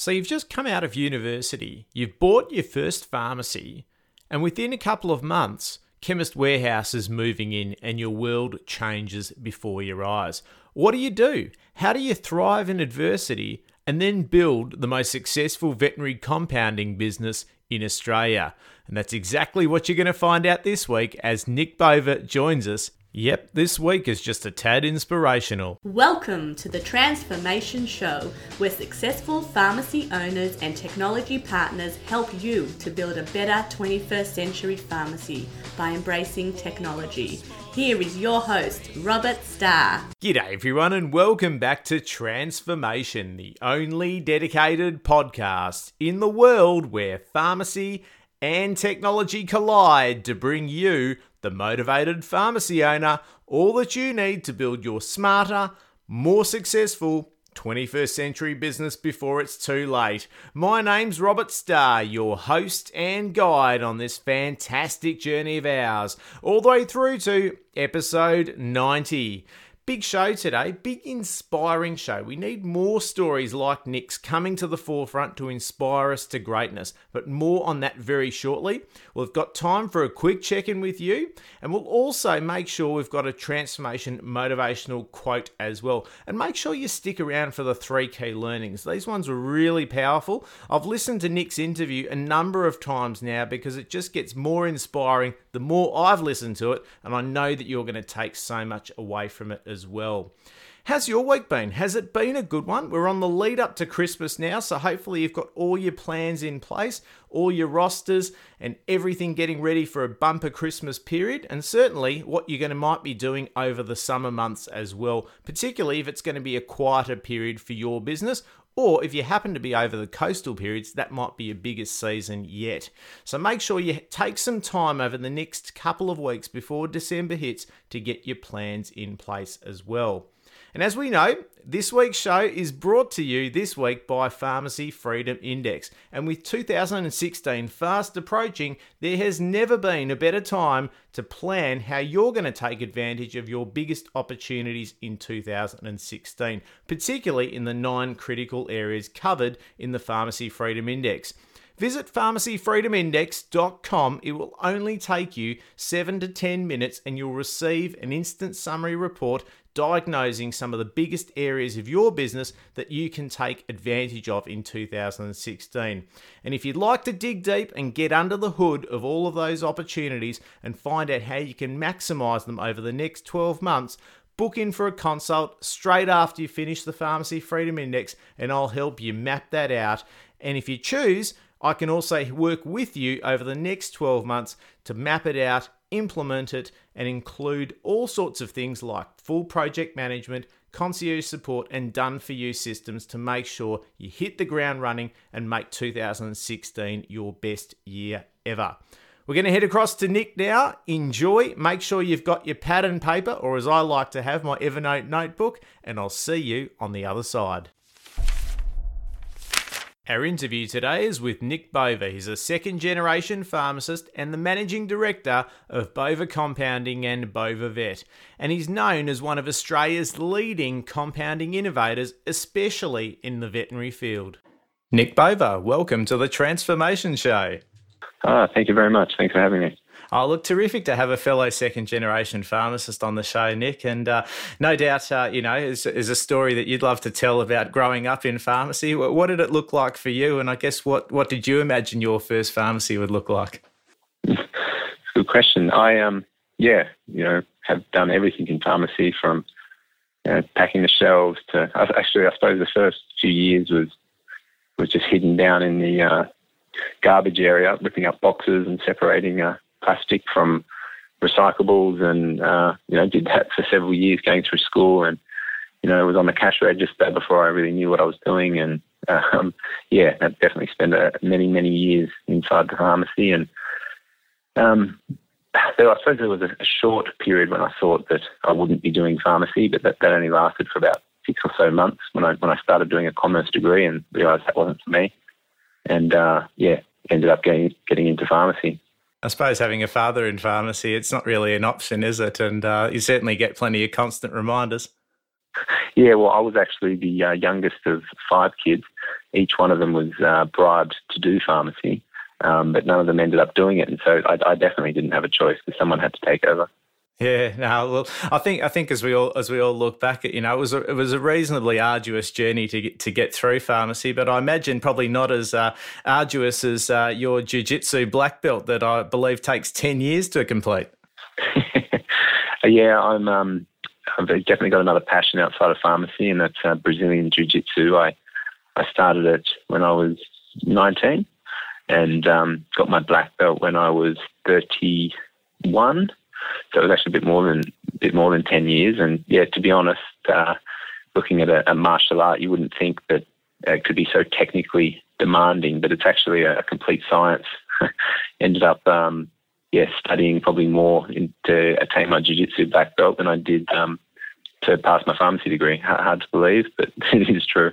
So you've just come out of university, you've bought your first pharmacy, and within a couple of months, Chemist Warehouse is moving in and your world changes before your eyes. What do you do? How do you thrive in adversity and then build the most successful veterinary compounding business in Australia? And that's exactly what you're going to find out this week as Nick Bova joins us. Yep, this week is just a tad inspirational. Welcome to the Transformation Show, where successful pharmacy owners and technology partners help you to build a better 21st century pharmacy by embracing technology. Here is your host, Robert Starr. G'day everyone and welcome back to Transformation, the only dedicated podcast in the world where pharmacy and technology collide to bring you, the motivated pharmacy owner, all that you need to build your smarter, more successful 21st century business before it's too late. My name's Robert Starr, your host and guide on this fantastic journey of ours, all the way through to episode 90. Big show today, big inspiring show. We need more stories like Nick's coming to the forefront to inspire us to greatness, but more on that very shortly. We've got time for a quick check-in with you, and we'll also make sure we've got a transformation motivational quote as well. And make sure you stick around for the three key learnings. These ones are really powerful. I've listened to Nick's interview a number of times now because it just gets more inspiring the more I've listened to it, and I know that you're going to take so much away from it as well. How's your week been? Has it been a good one? We're on the lead up to Christmas now, so hopefully you've got all your plans in place, all your rosters and everything getting ready for a bumper Christmas period, and certainly what you're going to might be doing over the summer months as well, particularly if it's going to be a quieter period for your business, or if you happen to be over the coastal periods, that might be your biggest season yet. So make sure you take some time over the next couple of weeks before December hits to get your plans in place as well. And as we know, this week's show is brought to you this week by Pharmacy Freedom Index. And with 2016 fast approaching, there has never been a better time to plan how you're going to take advantage of your biggest opportunities in 2016, particularly in the 9 critical areas covered in the Pharmacy Freedom Index. Visit pharmacyfreedomindex.com. It will only take you 7 to 10 minutes and you'll receive an instant summary report diagnosing some of the biggest areas of your business that you can take advantage of in 2016. And if you'd like to dig deep and get under the hood of all of those opportunities and find out how you can maximize them over the next 12 months, book in for a consult straight after you finish the Pharmacy Freedom Index and I'll help you map that out. And if you choose, I can also work with you over the next 12 months to map it out, implement it, and include all sorts of things like full project management, concierge support, and done-for-you systems to make sure you hit the ground running and make 2016 your best year ever. We're going to head across to Nick now. Enjoy. Make sure you've got your pad and paper, or as I like to have, my Evernote notebook, and I'll see you on the other side. Our interview today is with Nick Bova. He's a second-generation pharmacist and the managing director of Bova Compounding and Bova Vet. And he's known as one of Australia's leading compounding innovators, especially in the veterinary field. Nick Bova, welcome to the Transformation Show. Thank you very much. Thanks for having me. Oh, look, terrific to have a fellow second-generation pharmacist on the show, Nick, and no doubt, is a story that you'd love to tell about growing up in pharmacy. What did it look like for you, and I guess what did you imagine your first pharmacy would look like? Good question. I, have done everything in pharmacy from packing the shelves to I suppose the first few years was just hidden down in the garbage area, ripping up boxes and separating plastic from recyclables, and did that for several years going through school, and was on the cash register before I really knew what I was doing, and I've definitely spent many years inside the pharmacy, and I suppose there was a short period when I thought that I wouldn't be doing pharmacy, but that only lasted for about 6 or so months when I started doing a commerce degree and realised that wasn't for me, and ended up getting into pharmacy. I suppose having a father in pharmacy, it's not really an option, is it? And you certainly get plenty of constant reminders. Yeah, well, I was actually the youngest of five kids. Each one of them was bribed to do pharmacy, but none of them ended up doing it. And so I definitely didn't have a choice because someone had to take over. Yeah, no. Well, I think as we all look back at, you know, it was a reasonably arduous journey to get through pharmacy, but I imagine probably not as arduous as your jiu-jitsu black belt that I believe takes 10 years to complete. Yeah, I've definitely got another passion outside of pharmacy, and that's Brazilian jiu-jitsu. I started it when I was 19, and got my black belt when I was 31. So it was actually a bit more than 10 years. And yeah, to be honest, looking at a martial art, you wouldn't think that it could be so technically demanding, but it's actually a complete science. Ended up, studying probably more to attain my jiu-jitsu black belt than I did to pass my pharmacy degree. Hard to believe, but it is true.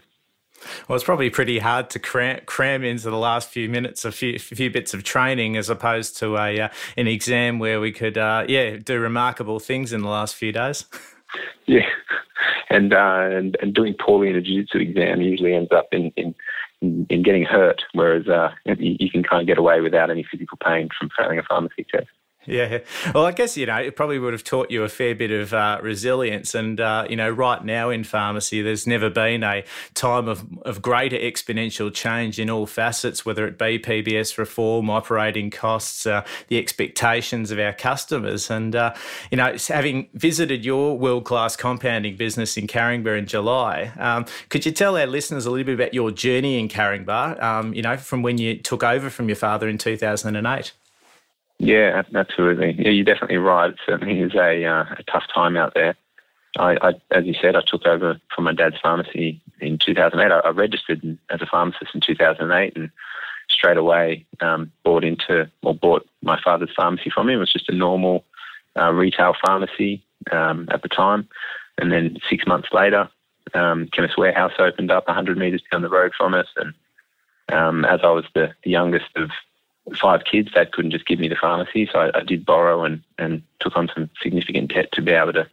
Well, it's probably pretty hard to cram into the last few minutes a few bits of training as opposed to an exam where we could do remarkable things in the last few days. Yeah, and doing poorly in a jiu-jitsu exam usually ends up in getting hurt, whereas you can kind of get away without any physical pain from failing a pharmacy test. Yeah. Well, I guess, you know, it probably would have taught you a fair bit of resilience. And, you know, right now in pharmacy, there's never been a time of greater exponential change in all facets, whether it be PBS reform, operating costs, the expectations of our customers. And, you know, having visited your world-class compounding business in Caringbah in July, could you tell our listeners a little bit about your journey in Caringbah, you know, from when you took over from your father in 2008? Yeah, absolutely. Yeah, you're definitely right. It certainly is a tough time out there. I, as you said, I took over from my dad's pharmacy in 2008. I registered as a pharmacist in 2008 and straight away bought my father's pharmacy from him. It was just a normal retail pharmacy at the time. And then 6 months later, Chemist Warehouse opened up 100 metres down the road from us. And as I was the youngest of five kids, that couldn't just give me the pharmacy, so I did borrow and took on some significant debt to be able to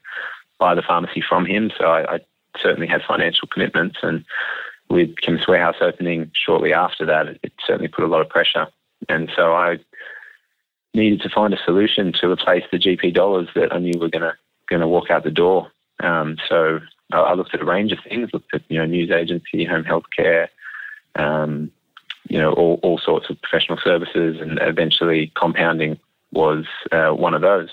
buy the pharmacy from him. So I certainly had financial commitments, and with Chemist Warehouse opening shortly after that, it certainly put a lot of pressure. And so I needed to find a solution to replace the GP dollars that I knew were going to walk out the door. So I looked at a range of things, looked at, you know, news agency, home healthcare, you know, all sorts of professional services, and eventually compounding was one of those.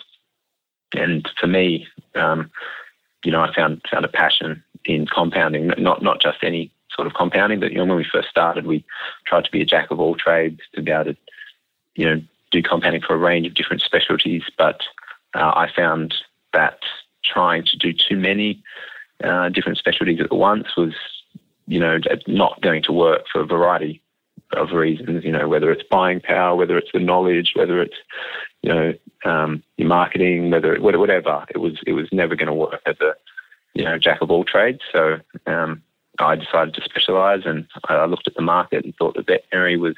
And for me, you know, I found a passion in compounding, not just any sort of compounding, but, you know, when we first started, we tried to be a jack of all trades to be able to, you know, do compounding for a range of different specialties. But I found that trying to do too many different specialties at once was, you know, not going to work for a variety of reasons, you know, whether it's buying power, whether it's the knowledge, whether it's, you know, your marketing, whatever. It was never going to work as a, you know, jack of all trades. So I decided to specialise, and I looked at the market and thought that veterinary was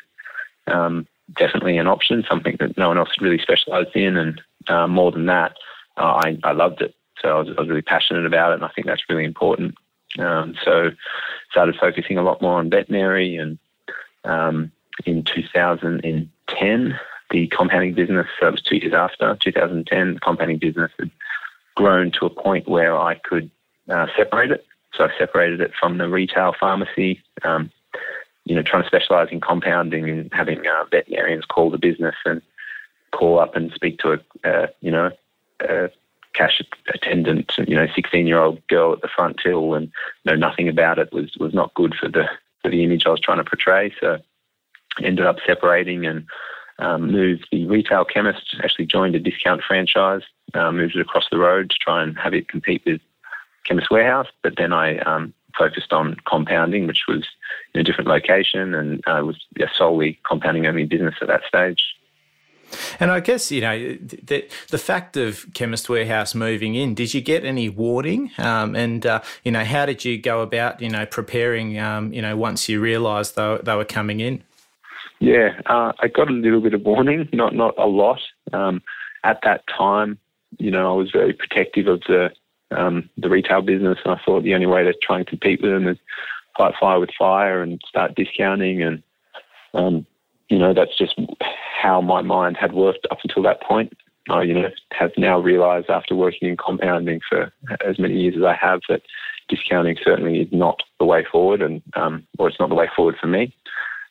definitely an option, something that no one else really specialised in. And more than that, I loved it. So I was really passionate about it, and I think that's really important. So started focusing a lot more on veterinary, and in 2010, the compounding business, so it was 2 years after, 2010, the compounding business had grown to a point where I could separate it. So I separated it from the retail pharmacy, you know, trying to specialise in compounding and having veterinarians call the business and call up and speak to a cash attendant, you know, 16-year-old girl at the front till and know nothing about it was not good for the image I was trying to portray. So ended up separating and moved the retail chemist, actually joined a discount franchise, moved it across the road to try and have it compete with Chemist Warehouse. But then I focused on compounding, which was in a different location, and was solely compounding-only business at that stage. And I guess, you know, the fact of Chemist Warehouse moving in, did you get any warning? You know, how did you go about, you know, preparing, you know, once you realised they were coming in? Yeah, I got a little bit of warning, not a lot. At that time, you know, I was very protective of the the retail business. And I thought the only way to try and compete with them is fight fire with fire and start discounting. And, you know, that's just how my mind had worked up until that point. I, you know, have now realised after working in compounding for as many years as I have that discounting certainly is not the way forward, and or it's not the way forward for me.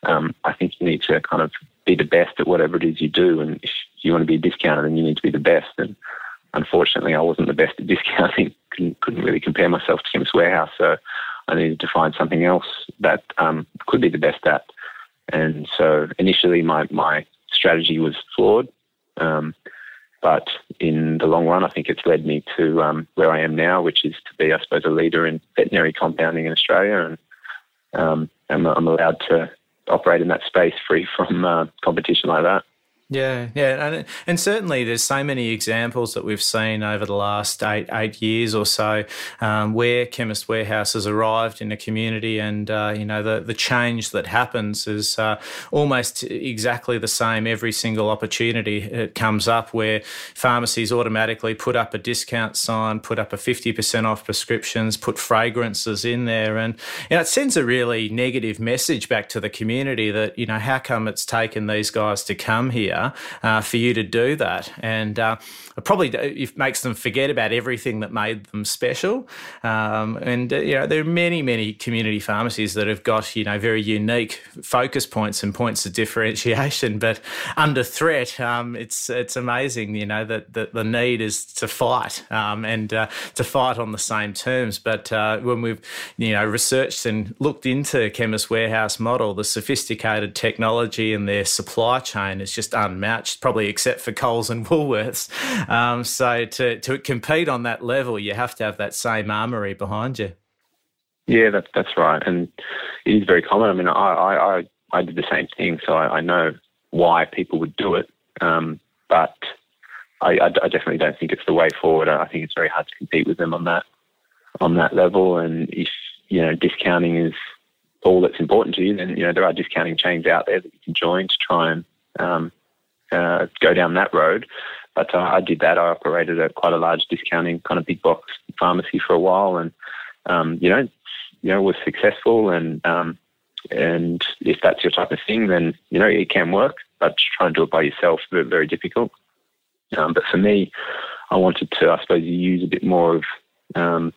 I think you need to kind of be the best at whatever it is you do, and if you want to be a discounter, then you need to be the best. And unfortunately, I wasn't the best at discounting. Couldn't really compare myself to Chemist Warehouse, so I needed to find something else that could be the best at. And so initially, my strategy was flawed, but in the long run, I think it's led me to where I am now, which is to be, I suppose, a leader in veterinary compounding in Australia, and I'm allowed to operate in that space free from competition like that. Yeah, and certainly there's so many examples that we've seen over the last eight years or so where Chemist Warehouse has arrived in a community, and you know, the change that happens is almost exactly the same every single opportunity it comes up, where pharmacies automatically put up a discount sign, put up a 50% off prescriptions, put fragrances in there, and you know, it sends a really negative message back to the community that, you know, how come it's taken these guys to come here for you to do that? And it makes them forget about everything that made them special. You know, there are many community pharmacies that have got, you know, very unique focus points and points of differentiation, but under threat, it's amazing, you know, that the need is to fight and to fight on the same terms. But when we've, you know, researched and looked into Chemist Warehouse model, the sophisticated technology and their supply chain is just unmatched, probably except for Coles and Woolworths. So to compete on that level, you have to have that same armoury behind you. Yeah, that's right. And it is very common. I mean, I did the same thing, so I know why people would do it. But I definitely don't think it's the way forward. I think it's very hard to compete with them on that level. And if, you know, discounting is all that's important to you, then, you know, there are discounting chains out there that you can join to try and go down that road. But I did that. I operated at quite a large discounting kind of big box pharmacy for a while, and you know was successful. And and if that's your type of thing, then you know it can work. But to try and do it by yourself, very, very difficult. But for me, I wanted to, I suppose, use a bit more of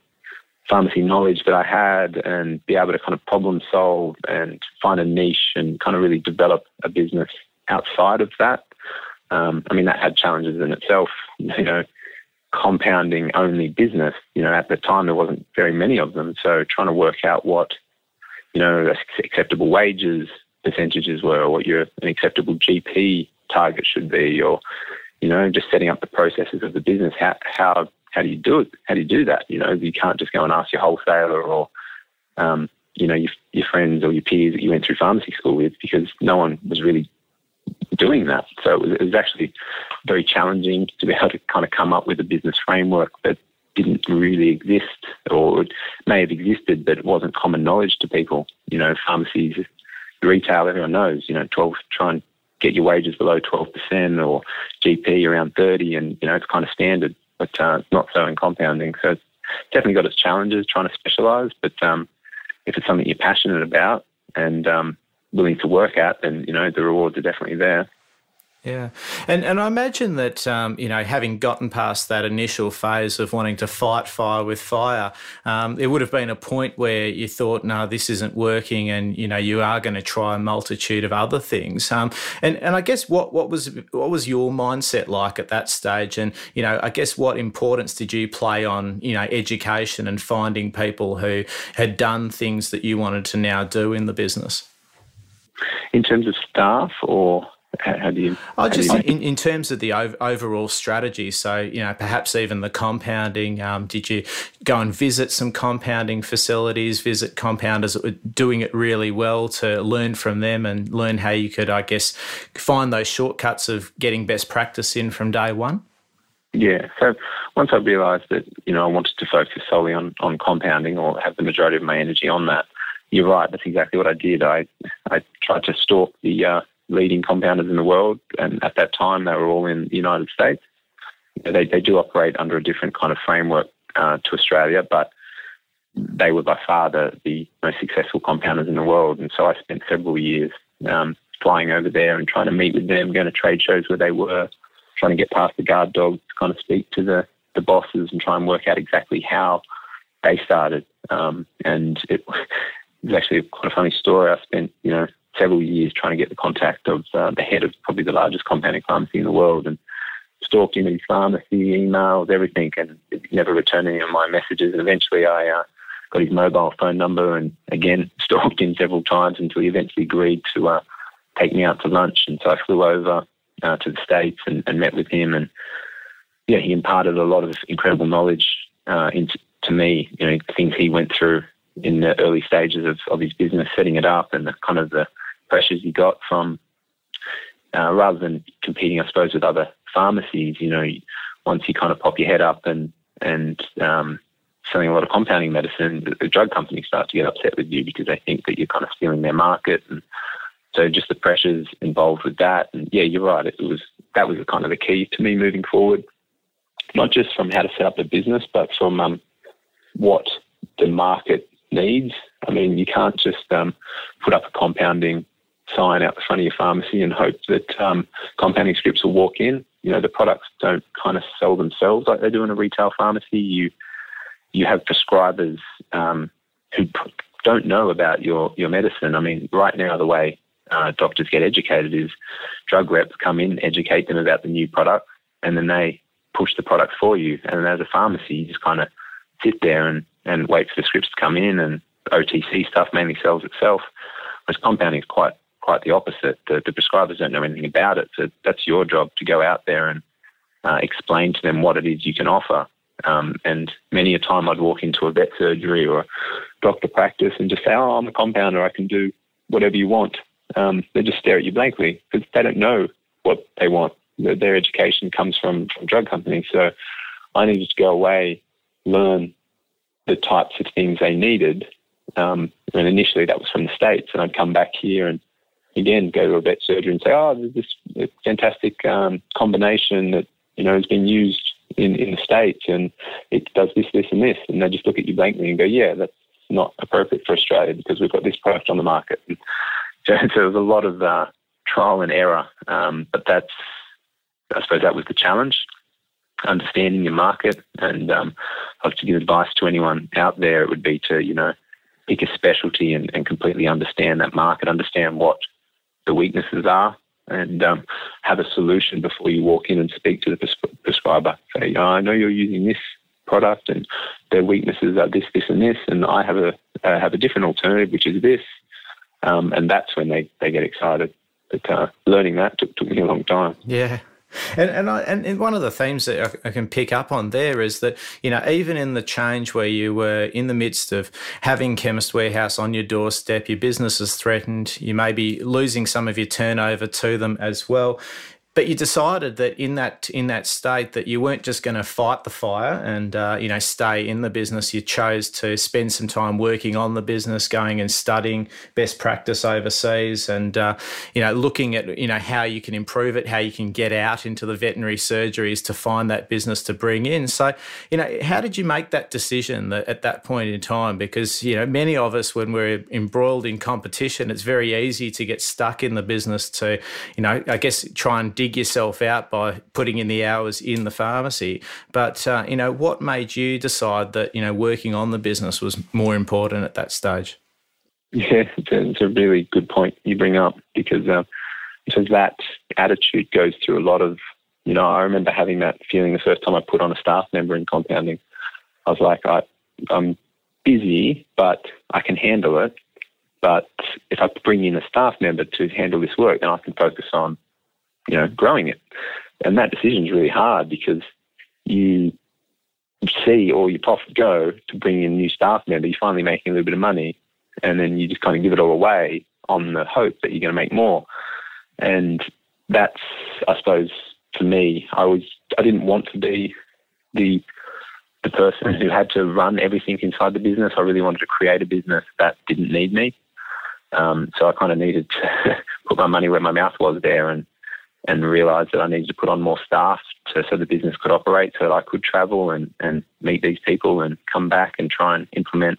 pharmacy knowledge that I had and be able to kind of problem solve and find a niche and kind of really develop a business outside of that. I mean, that had challenges in itself, you know, compounding only business, you know, at the time there wasn't very many of them. So trying to work out what, you know, acceptable wages percentages were, or what your an acceptable GP target should be, or, you know, just setting up the processes of the business. How do you do it? How do you do that? You know, you can't just go and ask your wholesaler or, you know, your friends or your peers that you went through pharmacy school with, because no one was really doing that. So it was actually very challenging to be able to kind of come up with a business framework that didn't really exist, or may have existed, but it wasn't common knowledge to people. You know, pharmacies, retail, everyone knows, you know, try and get your wages below 12% or GP around 30%, and, you know, it's kind of standard, but it's not so in compounding. So it's definitely got its challenges trying to specialise, but if it's something you're passionate about and willing to work at, then, you know, the rewards are definitely there. Yeah. And I imagine that, you know, having gotten past that initial phase of wanting to fight fire with fire, there would have been a point where you thought, no, this isn't working, and, you know, you are going to try a multitude of other things. And I guess what was your mindset like at that stage? And, you know, I guess what importance did you play on, you know, education and finding people who had done things that you wanted to now do in the business? In terms of staff, or how do you... in terms of the overall strategy. So, you know, perhaps even the compounding, did you go and visit some compounding facilities, visit compounders that were doing it really well to learn from them and learn how you could, I guess, find those shortcuts of getting best practice in from day one? Yeah. So once I realised that, you know, I wanted to focus solely on compounding, or have the majority of my energy on that, you're right, that's exactly what I did. I tried to stalk the leading compounders in the world, and at that time they were all in the United States. They do operate under a different kind of framework to Australia, but they were by far the most successful compounders in the world. And so I spent several years flying over there and trying to meet with them, going to trade shows where they were, trying to get past the guard dogs to kind of speak to the bosses and try and work out exactly how they started. And it was actually quite a funny story. I spent, several years trying to get the contact of the head of probably the largest compounding pharmacy in the world, and stalked him in his pharmacy, emails, everything, and never returned any of my messages. And eventually I got his mobile phone number and, again, stalked him several times until he eventually agreed to take me out to lunch. And so I flew over to the States and met with him. And, yeah, he imparted a lot of incredible knowledge to me, things he went through in the early stages of his business, setting it up, and the kind of the pressures he got from, rather than competing, I suppose, with other pharmacies. Once you kind of pop your head up and selling a lot of compounding medicine, the drug companies start to get upset with you because they think that you're kind of stealing their market. And so just the pressures involved with that. And yeah, you're right. That was the kind of the key to me moving forward, not just from how to set up the business, but from what the market needs. I mean, you can't just put up a compounding sign out the front of your pharmacy and hope that compounding scripts will walk in. The products don't kind of sell themselves like they do in a retail pharmacy. You have prescribers who don't know about your medicine. I mean, right now the way doctors get educated is drug reps come in, educate them about the new product, and then they push the product for you. And as a pharmacy, you just kind of sit there and wait for the scripts to come in, and OTC stuff mainly sells itself. Whereas compounding is quite the opposite. The prescribers don't know anything about it, so that's your job to go out there and explain to them what it is you can offer. And many a time I'd walk into a vet surgery or a doctor practice and just say, "Oh, I'm a compounder, I can do whatever you want." They just stare at you blankly because they don't know what they want. Their education comes from drug companies. So I needed to go away, learn the types of things they needed. And initially that was from the States, and I'd come back here and again go to a vet surgery and say, "Oh, there's this fantastic combination that has been used in the States, and it does this, this, and this." And they just look at you blankly and go, "Yeah, that's not appropriate for Australia because we've got this product on the market." And so there was a lot of trial and error, but that's, I suppose, that was the challenge. Understanding your market. And if I was to give advice to anyone out there, it would be to, pick a specialty and completely understand that market, understand what the weaknesses are, and have a solution before you walk in and speak to the prescriber. Say, "I know you're using this product and their weaknesses are this, this, and this, and I have a different alternative, which is this." And that's when they get excited. But learning that took me a long time. Yeah. And one of the themes that I can pick up on there is that, even in the change where you were in the midst of having Chemist Warehouse on your doorstep, your business is threatened, you may be losing some of your turnover to them as well, but you decided that in that state that you weren't just going to fight the fire and, stay in the business. You chose to spend some time working on the business, going and studying best practice overseas and, looking at, how you can improve it, how you can get out into the veterinary surgeries to find that business to bring in. So, how did you make that decision at that point in time? Because, many of us, when we're embroiled in competition, it's very easy to get stuck in the business to, I guess, try and dig yourself out by putting in the hours in the pharmacy. But, what made you decide that, working on the business was more important at that stage? Yeah, it's a really good point you bring up because that attitude goes through a lot of, I remember having that feeling the first time I put on a staff member in compounding. I was like, I'm busy, but I can handle it. But if I bring in a staff member to handle this work, then I can focus on growing it. And that decision is really hard because you see all your profit go to bring in a new staff member. You're finally making a little bit of money, and then you just kind of give it all away on the hope that you're going to make more. And that's, I suppose, for me, I didn't want to be the person who had to run everything inside the business. I really wanted to create a business that didn't need me. So I kind of needed to put my money where my mouth was there and realised that I needed to put on more staff so the business could operate, so that I could travel and meet these people and come back and try and implement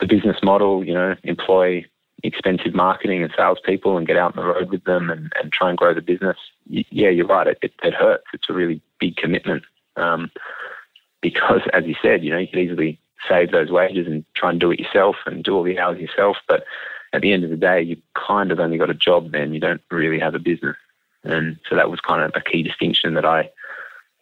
the business model, you know, employ expensive marketing and salespeople and get out on the road with them and try and grow the business. Yeah, you're right. It hurts. It's a really big commitment because, as you said, you know, you could easily save those wages and try and do it yourself and do all the hours yourself. But at the end of the day, you've kind of only got a job then. You don't really have a business. And so that was kind of a key distinction that I,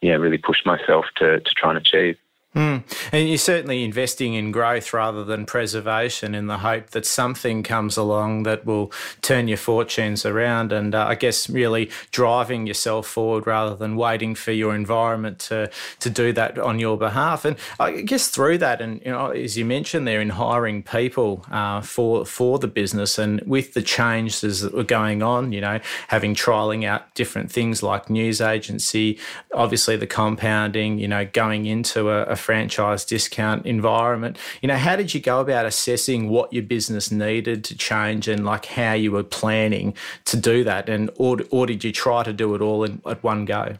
yeah, really pushed myself to try and achieve. Mm. And you're certainly investing in growth rather than preservation, in the hope that something comes along that will turn your fortunes around, and I guess really driving yourself forward rather than waiting for your environment to do that on your behalf. And I guess through that, and you know, as you mentioned there, in hiring people for the business, and with the changes that were going on, you know, having trialing out different things like news agency, obviously the compounding, you know, going into a franchise discount environment. You know, how did you go about assessing what your business needed to change and like how you were planning to do that? And or did you try to do it all at one go?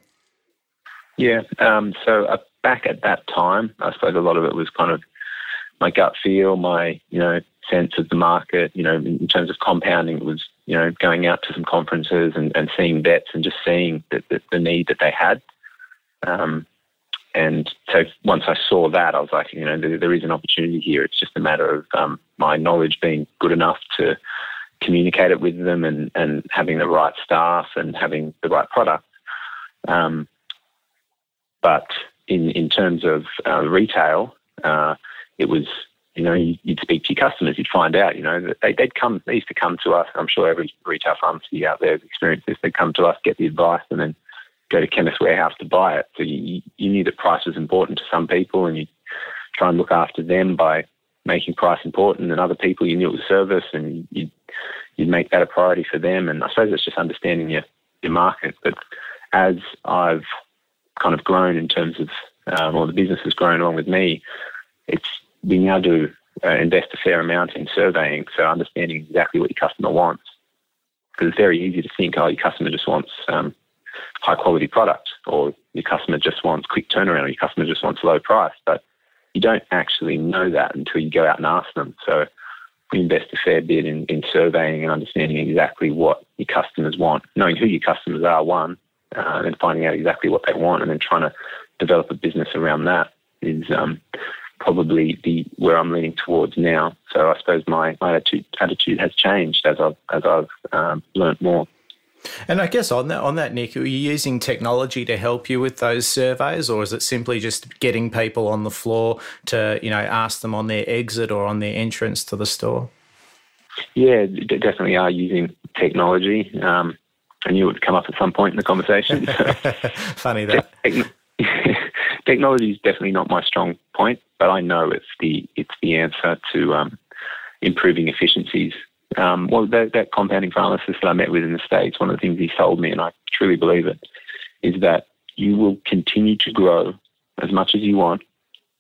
Yeah. So back at that time, I suppose a lot of it was kind of my gut feel, my, you know, sense of the market, you know, in terms of compounding, it was, you know, going out to some conferences and seeing vets and just seeing the need that they had. And so once I saw that, I was like, you know, there is an opportunity here. It's just a matter of my knowledge being good enough to communicate it with them and having the right staff and having the right product. But in terms of retail, it was, you know, you'd speak to your customers, you'd find out, you know, that they used to come to us. I'm sure every retail pharmacy out there has experienced this. They'd come to us, get the advice, and then go to Chemist Warehouse to buy it. So you knew that price was important to some people, and you try and look after them by making price important, and other people you knew it was service, and you'd make that a priority for them. And I suppose it's just understanding your market. But as I've kind of grown in terms of, or the business has grown along with me, we now do invest a fair amount in surveying, so understanding exactly what your customer wants. Because it's very easy to think, oh, your customer just wants high quality product, or your customer just wants quick turnaround, or your customer just wants low price. But you don't actually know that until you go out and ask them. So we invest a fair bit in surveying and understanding exactly what your customers want, knowing who your customers are, and finding out exactly what they want, and then trying to develop a business around that is probably where I'm leaning towards now. So I suppose my attitude has changed as I've learnt more. And I guess on that, Nick, are you using technology to help you with those surveys, or is it simply just getting people on the floor to, you know, ask them on their exit or on their entrance to the store? Yeah, definitely are using technology. I knew it would come up at some point in the conversation. So. Funny that. Technology is definitely not my strong point, but I know it's the answer to improving efficiencies. Well, that compounding pharmacist that I met with in the States, one of the things he told me, and I truly believe it, is that you will continue to grow as much as you want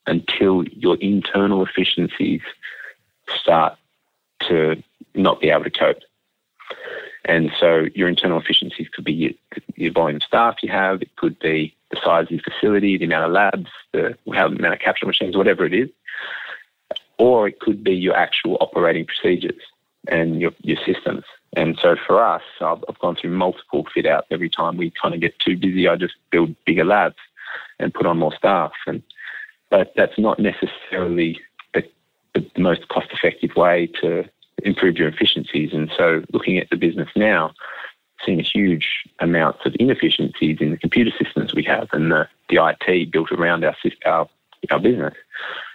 until your internal efficiencies start to not be able to cope. And so your internal efficiencies could be your volume of staff you have, it could be the size of your facility, the amount of labs, the amount of capture machines, whatever it is, or it could be your actual operating procedures and your systems. And so for us, I've gone through multiple fit outs. Every time we kind of get too busy, I just build bigger labs and put on more staff. But that's not necessarily the most cost effective way to improve your efficiencies. And so looking at the business now, seeing huge amounts of inefficiencies in the computer systems we have and the IT built around our business.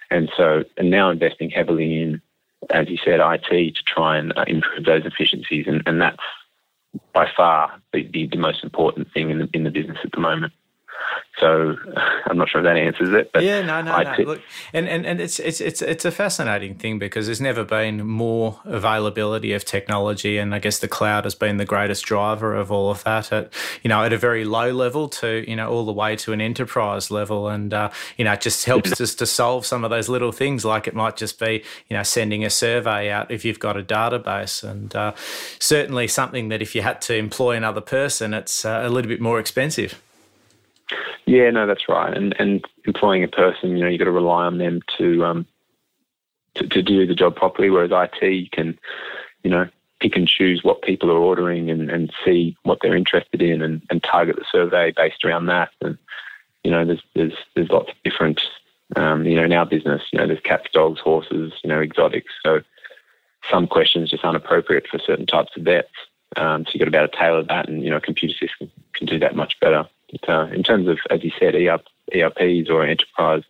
And so and now investing heavily in, as you said, IT to try and improve those efficiencies. And that's by far the most important thing in the business at the moment. So I'm not sure if that answers it. But yeah, no. Look, and it's a fascinating thing, because there's never been more availability of technology, and I guess the cloud has been the greatest driver of all of that. At a very low level to all the way to an enterprise level, and it just helps us to solve some of those little things. Like it might just be sending a survey out if you've got a database, and certainly something that if you had to employ another person, it's a little bit more expensive. Yeah, no, that's right. And employing a person, you know, you've got to rely on them to do the job properly, whereas IT, you can, you know, pick and choose what people are ordering and see what they're interested in and target the survey based around that. And, you know, there's lots of different, you know, in our business, you know, there's cats, dogs, horses, you know, exotics. So some questions just aren't appropriate for certain types of vets. So you've got to be able to tailor that, and, you know, a computer system can do that much better. But, in terms of, as you said, ERPs or enterprise,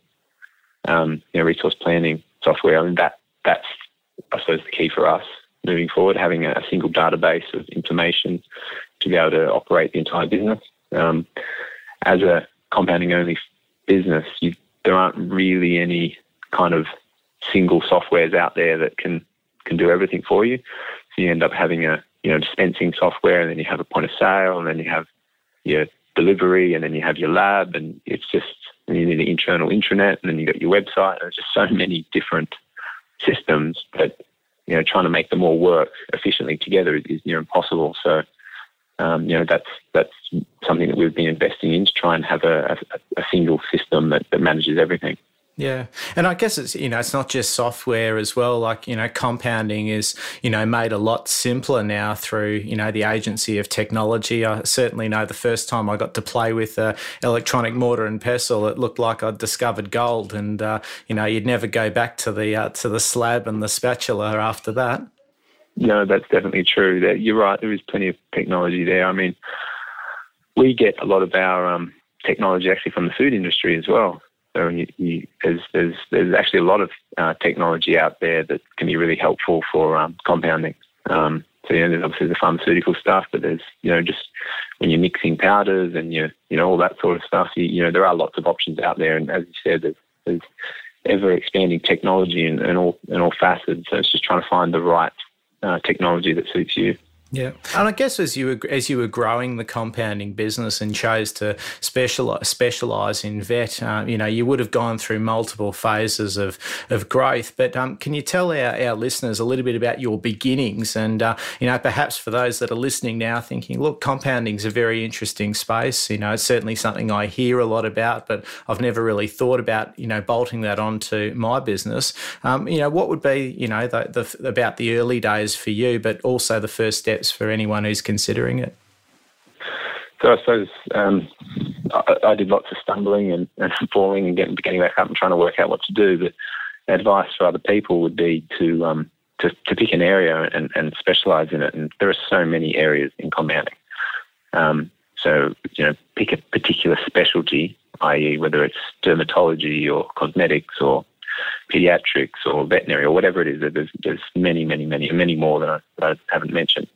you know, resource planning software, I mean, that's, I suppose, the key for us moving forward, having a single database of information to be able to operate the entire business. As a compounding-only business, there aren't really any kind of single softwares out there that can do everything for you. So you end up having a, you know, dispensing software, and then you have a point of sale, and then you have your delivery, and then you have your lab, and it's just, and you need an internal intranet, and then you got your website. There's just so many different systems that, you know, trying to make them all work efficiently together is near impossible. So, you know, that's something that we've been investing in, to try and have a single system that manages everything. Yeah. And I guess it's, you know, it's not just software as well. Like, you know, compounding is, you know, made a lot simpler now through, you know, the agency of technology. I certainly know the first time I got to play with electronic mortar and pestle, it looked like I'd discovered gold, and, you know, you'd never go back to the slab and the spatula after that. No, that's definitely true. You're right. There is plenty of technology there. I mean, we get a lot of our technology actually from the food industry as well. So there's actually a lot of technology out there that can be really helpful for compounding. So, you know, there's obviously the pharmaceutical stuff, but there's, you know, just when you're mixing powders and you're, you know, all that sort of stuff, you know, there are lots of options out there. And as you said, there's ever-expanding technology in all facets. So it's just trying to find the right technology that suits you. Yeah. And I guess as you were growing the compounding business and chose to specialise in vet, you know, you would have gone through multiple phases of growth. But can you tell our listeners a little bit about your beginnings? And, you know, perhaps for those that are listening now thinking, look, compounding's a very interesting space. You know, it's certainly something I hear a lot about, but I've never really thought about, you know, bolting that onto my business. You know, what would be, you know, about the early days for you, but also the first steps for anyone who's considering it? So I suppose I did lots of stumbling and falling and getting back up and trying to work out what to do. But advice for other people would be to pick an area and specialise in it. And there are so many areas in compounding. So, you know, pick a particular specialty, i.e. whether it's dermatology or cosmetics or pediatrics or veterinary or whatever it is. There's many more that I haven't mentioned.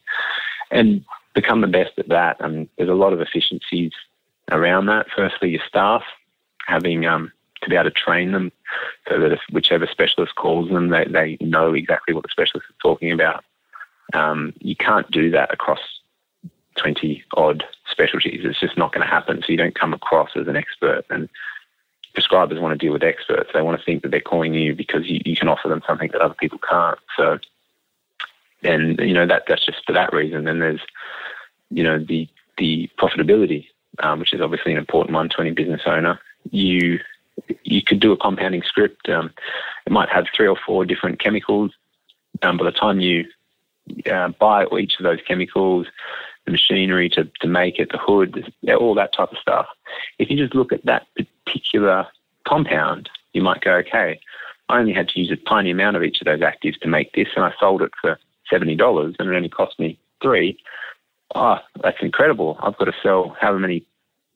And become the best at that. I mean, there's a lot of efficiencies around that. Firstly, your staff, having to be able to train them so that if whichever specialist calls them, they know exactly what the specialist is talking about. You can't do that across 20-odd specialties. It's just not going to happen. So you don't come across as an expert. And prescribers want to deal with experts. They want to think that they're calling you because you can offer them something that other people can't. So... and, you know, that's just for that reason. Then there's, you know, the profitability, which is obviously an important one to any business owner. You could do a compounding script. It might have 3 or 4 different chemicals. By the time you buy each of those chemicals, the machinery to make it, the hood, all that type of stuff. If you just look at that particular compound, you might go, okay, I only had to use a tiny amount of each of those actives to make this, and I sold it for $70 and it only cost me $3. Oh, that's incredible. I've got to sell however many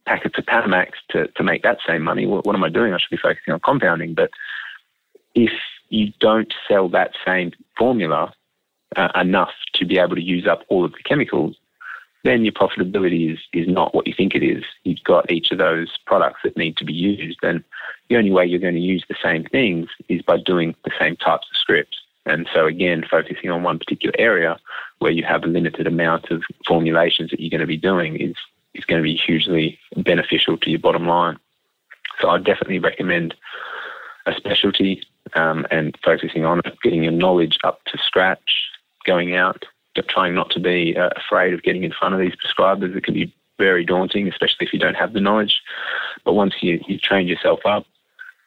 packets of Panamax to make that same money. What am I doing? I should be focusing on compounding. But if you don't sell that same formula enough to be able to use up all of the chemicals, then your profitability is not what you think it is. You've got each of those products that need to be used, and the only way you're going to use the same things is by doing the same types of scripts. And so, again, focusing on one particular area where you have a limited amount of formulations that you're going to be doing is going to be hugely beneficial to your bottom line. So I definitely recommend a specialty and focusing on it, getting your knowledge up to scratch, going out, trying not to be afraid of getting in front of these prescribers. It can be very daunting, especially if you don't have the knowledge. But once you train yourself up,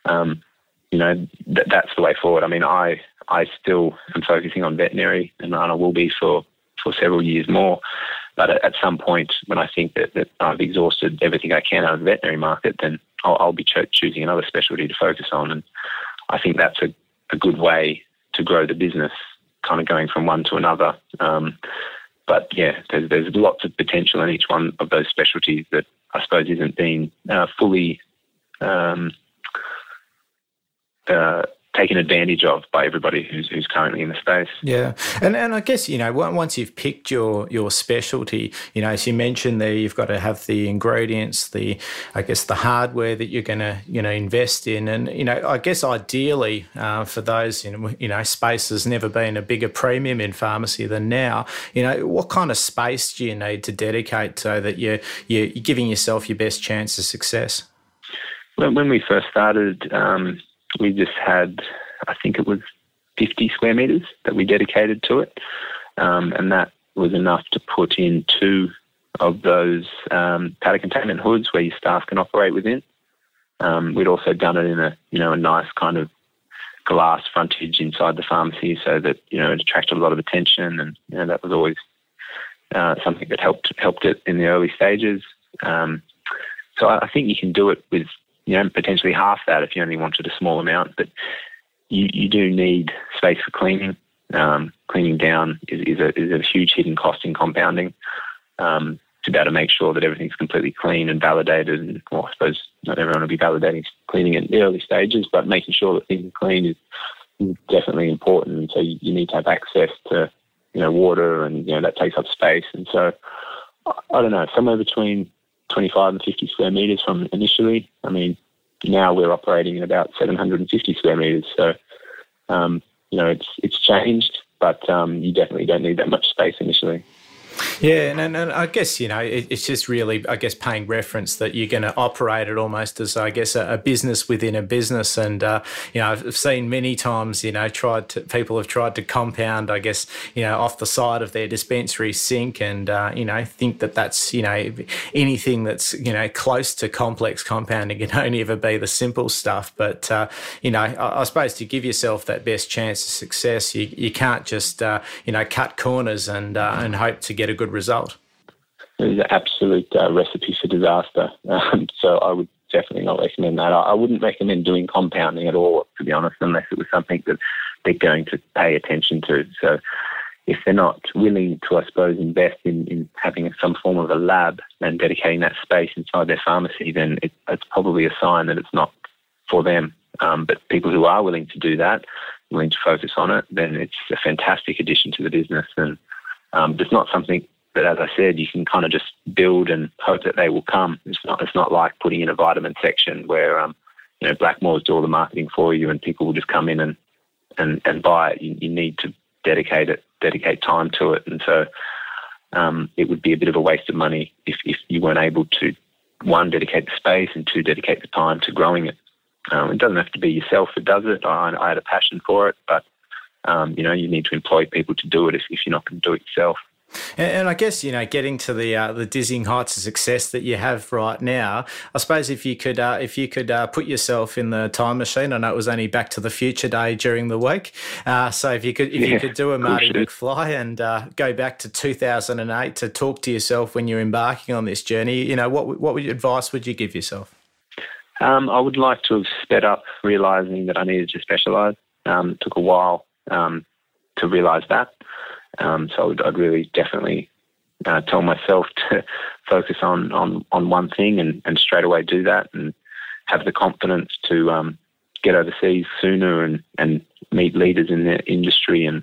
that's the way forward. I mean, I still am focusing on veterinary, and I will be for several years more. But at some point, when I think that I've exhausted everything I can out of the veterinary market, then I'll be choosing another specialty to focus on. And I think that's a good way to grow the business, kind of going from one to another. But yeah, there's lots of potential in each one of those specialties that I suppose isn't being fully taken advantage of by everybody who's currently in the space. Yeah, and I guess, once you've picked your specialty, as you mentioned there, you've got to have the ingredients, the hardware that you're going to invest in, and I guess ideally for those space has never been a bigger premium in pharmacy than now. What kind of space do you need to dedicate so that you're giving yourself your best chance of success? When we first started, we just had, I think it was 50 square metres that we dedicated to it, and that was enough to put in 2 of those powder containment hoods where your staff can operate within. We'd also done it in a nice kind of glass frontage inside the pharmacy so that it attracted a lot of attention, and that was always something that helped it in the early stages. So I think you can do it with, potentially half that if you only wanted a small amount, but you do need space for cleaning. Cleaning down is a huge hidden cost in compounding. It's about to make sure that everything's completely clean and validated. And, well, I suppose not everyone will be validating cleaning in the early stages, but making sure that things are clean is definitely important. So you need to have access to, water, and, that takes up space. And so, I don't know, somewhere between 25 and 50 square metres from initially. I mean, now we're operating in about 750 square metres. So, it's changed, but you definitely don't need that much space initially. Yeah, and I guess, it's just really, paying reference that you're going to operate it almost as, a business within a business. And, I've seen many times, people have tried to compound, off the side of their dispensary sink and, think that that's, anything that's, close to complex compounding can only ever be the simple stuff. But, I suppose to give yourself that best chance of success, you can't just, cut corners and hope to get a good result. It is an absolute recipe for disaster. So I would definitely not recommend that. I wouldn't recommend doing compounding at all, to be honest, unless it was something that they're going to pay attention to. So if they're not willing to, I suppose, invest in having some form of a lab and dedicating that space inside their pharmacy, then it's probably a sign that it's not for them. But people who are willing to do that, willing to focus on it, then it's a fantastic addition to the business. And it's not something that, as I said, you can kind of just build and hope that they will come. It's not like putting in a vitamin section where, Blackmores do all the marketing for you and people will just come in and buy it. You need to dedicate time to it. And so it would be a bit of a waste of money if you weren't able to, 1, dedicate the space, and 2, dedicate the time to growing it. It doesn't have to be yourself that does it. I had a passion for it, but you need to employ people to do it if you're not going to do it yourself. And I guess, getting to the dizzying heights of success that you have right now, I suppose if you could put yourself in the time machine, I know it was only Back to the Future day during the week, so if you could do a Marty McFly and go back to 2008 to talk to yourself when you're embarking on this journey, what advice would you give yourself? I would like to have sped up realising that I needed to specialise. It took a while to realise that. So I'd really definitely tell myself to focus on one thing and straight away do that, and have the confidence to get overseas sooner and meet leaders in the industry and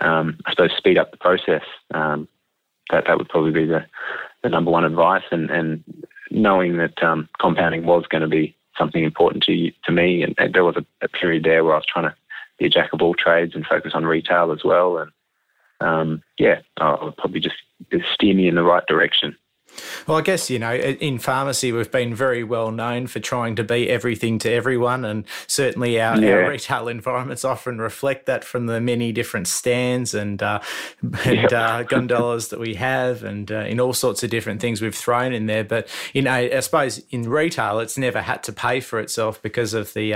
I suppose speed up the process. That would probably be the number one advice, and knowing that compounding was going to be something important to me, and there was a period there where I was trying to be a jack of all trades and focus on retail as well. And I would probably just steer me in the right direction. Well, I guess, you know, in pharmacy, we've been very well known for trying to be everything to everyone, and certainly our retail environments often reflect that from the many different stands and gondolas that we have, and in all sorts of different things we've thrown in there. But, you know, I suppose in retail, it's never had to pay for itself because of the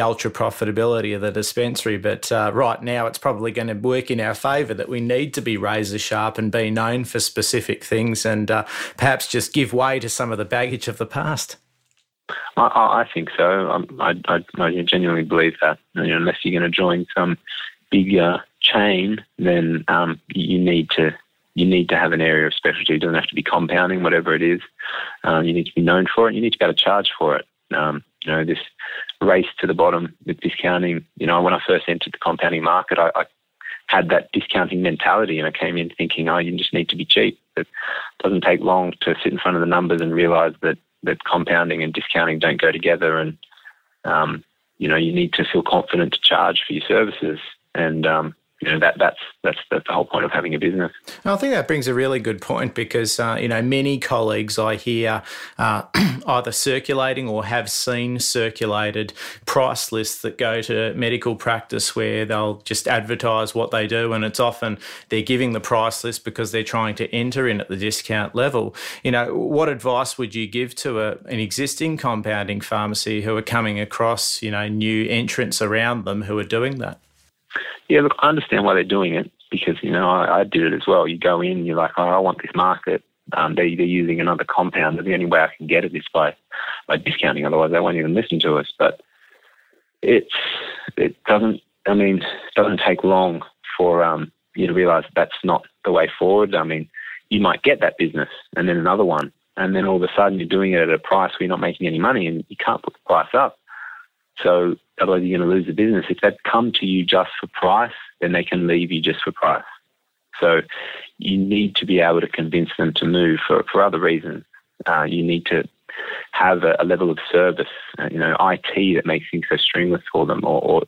ultra profitability of the dispensary. But right now, it's probably going to work in our favour that we need to be razor sharp and be known for specific things, and perhaps just give way to some of the baggage of the past. I think so. I genuinely believe that. You know, unless you're going to join some bigger chain, then you need to have an area of specialty. It doesn't have to be compounding, whatever it is. You need to be known for it. You need to be able to charge for it. You know, this race to the bottom with discounting. You know, when I first entered the compounding market, I had that discounting mentality, and I came in thinking, oh, you just need to be cheap. It doesn't take long to sit in front of the numbers and realise that compounding and discounting don't go together, and you know, you need to feel confident to charge for your services, and you know, that's the whole point of having a business. And I think that brings a really good point, because you know, many colleagues I hear either circulating or have seen circulated price lists that go to medical practice where they'll just advertise what they do, and it's often they're giving the price list because they're trying to enter in at the discount level. You know, what advice would you give to an existing compounding pharmacy who are coming across, you know, new entrants around them who are doing that? Yeah, look, I understand why they're doing it, because, you know, I did it as well. You go in, you're like, oh, I want this market. They're using another compound. The only way I can get it is by discounting. Otherwise, they won't even listen to us. But it doesn't take long for you to realise that's not the way forward. I mean, you might get that business and then another one, and then all of a sudden you're doing it at a price where you're not making any money, and you can't put the price up. So otherwise you're going to lose the business. If they've come to you just for price, then they can leave you just for price. So you need to be able to convince them to move for other reasons. You need to have a level of service, you know, IT that makes things so streamless for them, or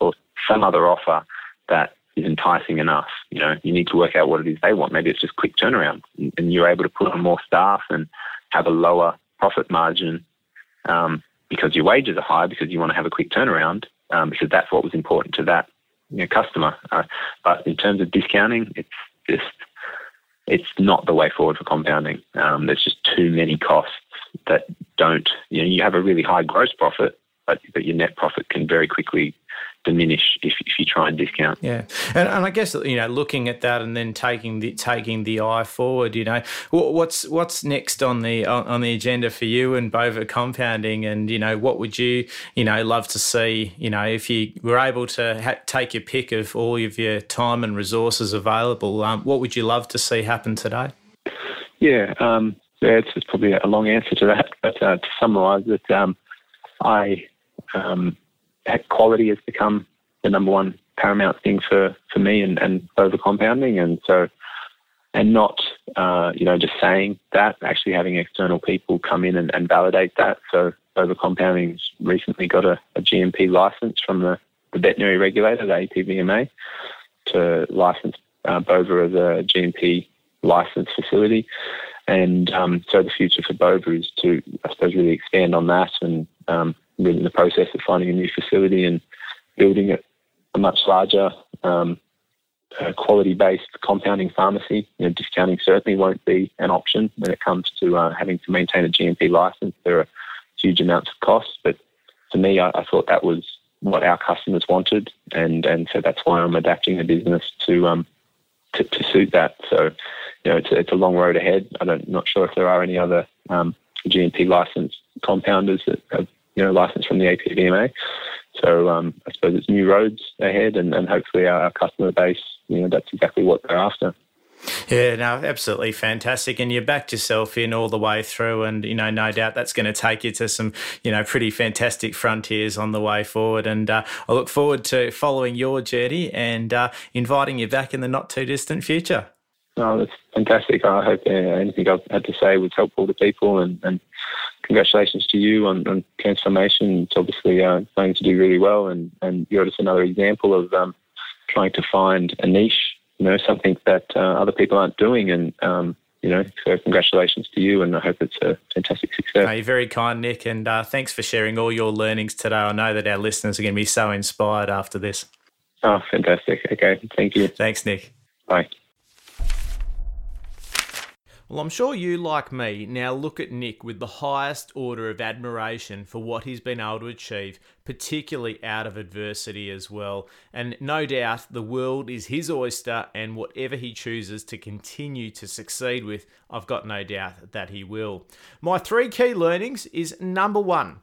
some other offer that is enticing enough. You know, you need to work out what it is they want. Maybe it's just quick turnaround, and you're able to put on more staff and have a lower profit margin, because your wages are high, because you want to have a quick turnaround, because that's what was important to that, you know, customer. But in terms of discounting, it's not the way forward for compounding. There's just too many costs that don't, you know, you have a really high gross profit, but your net profit can very quickly diminish if you try and discount. Yeah, and I guess, you know, looking at that and then taking the eye forward, you know, what's next on the agenda for you and Bova Compounding, and, you know, what would you, you know, love to see, you know, if you were able to take your pick of all of your time and resources available, what would you love to see happen today? Yeah, it's probably a long answer to that, but to summarise it, quality has become the number one paramount thing for me and Bova Compounding, and not you know, just saying that, actually having external people come in and validate that. So Bova Compounding's recently got a GMP license from the veterinary regulator, the APVMA, to license Bova as a GMP licensed facility, and so the future for Bova is to, I suppose, really expand on that, and we're in the process of finding a new facility and building a much larger quality-based compounding pharmacy. You know, discounting certainly won't be an option when it comes to having to maintain a GMP license. There are huge amounts of costs, but to me, I thought that was what our customers wanted, and so that's why I'm adapting the business to suit that. So, you know, it's a long road ahead. I'm not sure if there are any other GMP licensed compounders that have, you know, license from the APVMA. So I suppose it's new roads ahead, and hopefully our customer base, you know, that's exactly what they're after. Yeah, no, absolutely fantastic. And you backed yourself in all the way through, and, you know, no doubt that's going to take you to some, you know, pretty fantastic frontiers on the way forward. And I look forward to following your journey and inviting you back in the not too distant future. Oh, that's fantastic. I hope anything I've had to say was helpful to people, and congratulations to you on transformation. It's obviously something to do really well, and you're just another example of trying to find a niche, you know, something that other people aren't doing, and you know, so congratulations to you, and I hope it's a fantastic success. You're very kind, Nick, and thanks for sharing all your learnings today. I know that our listeners are going to be so inspired after this. Oh, fantastic. Okay, thank you. Thanks, Nick. Bye. Well, I'm sure you, like me, now look at Nick with the highest order of admiration for what he's been able to achieve, particularly out of adversity as well. And no doubt the world is his oyster, and whatever he chooses to continue to succeed with, I've got no doubt that he will. My three key learnings is, number one,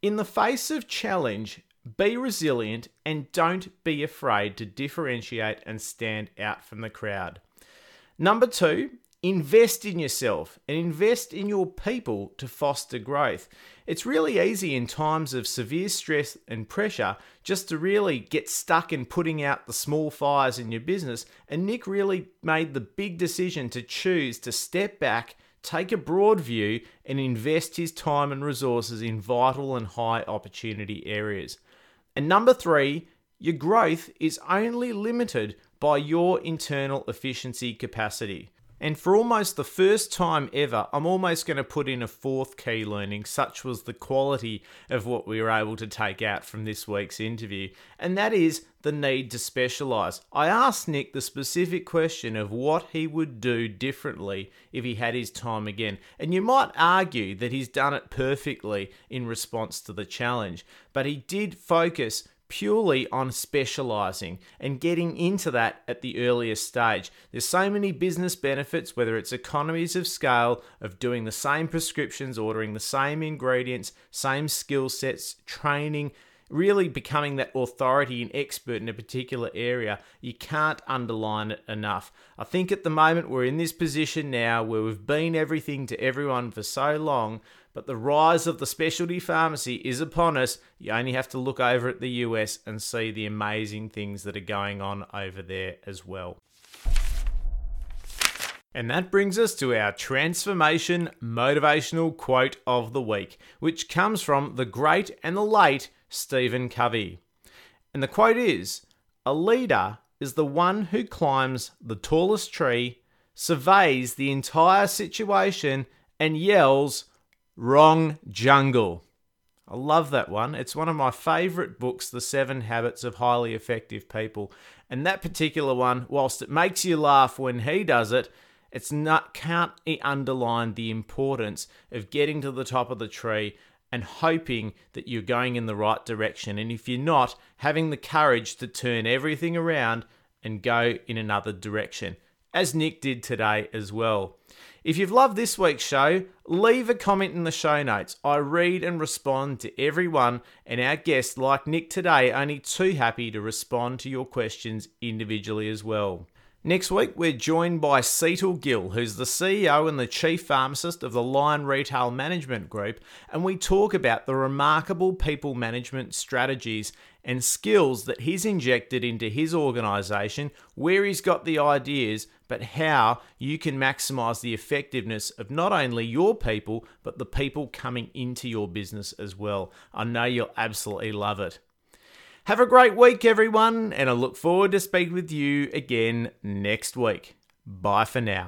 in the face of challenge, be resilient and don't be afraid to differentiate and stand out from the crowd. Number two, invest in yourself and invest in your people to foster growth. It's really easy in times of severe stress and pressure just to really get stuck in putting out the small fires in your business. And Nick really made the big decision to choose to step back, take a broad view, and invest his time and resources in vital and high opportunity areas. And number three, your growth is only limited by your internal efficiency capacity. And for almost the first time ever, I'm almost going to put in a fourth key learning, such was the quality of what we were able to take out from this week's interview, and that is the need to specialise. I asked Nick the specific question of what he would do differently if he had his time again, and you might argue that he's done it perfectly in response to the challenge, but he did focus purely on specializing and getting into that at the earliest stage. There's so many business benefits, whether it's economies of scale, of doing the same prescriptions, ordering the same ingredients, same skill sets, training, really becoming that authority and expert in a particular area. You can't underline it enough. I think at the moment we're in this position now where we've been everything to everyone for so long, but the rise of the specialty pharmacy is upon us. You only have to look over at the US and see the amazing things that are going on over there as well. And that brings us to our transformation motivational quote of the week, which comes from the great and the late Stephen Covey. And the quote is, "A leader is the one who climbs the tallest tree, surveys the entire situation, and yells, 'Wrong jungle.'" I love that one. It's one of my favorite books, The 7 Habits of Highly Effective People. And that particular one, whilst it makes you laugh when he does it, can't underline the importance of getting to the top of the tree and hoping that you're going in the right direction. And if you're not, having the courage to turn everything around and go in another direction, as Nick did today as well. If you've loved this week's show, leave a comment in the show notes. I read and respond to everyone, and our guests, like Nick today, are only too happy to respond to your questions individually as well. Next week, we're joined by Cetal Gill, who's the CEO and the Chief Pharmacist of the Lion Retail Management Group, and we talk about the remarkable people management strategies and skills that he's injected into his organisation, where he's got the ideas, but how you can maximise the effectiveness of not only your people, but the people coming into your business as well. I know you'll absolutely love it. Have a great week, everyone, and I look forward to speaking with you again next week. Bye for now.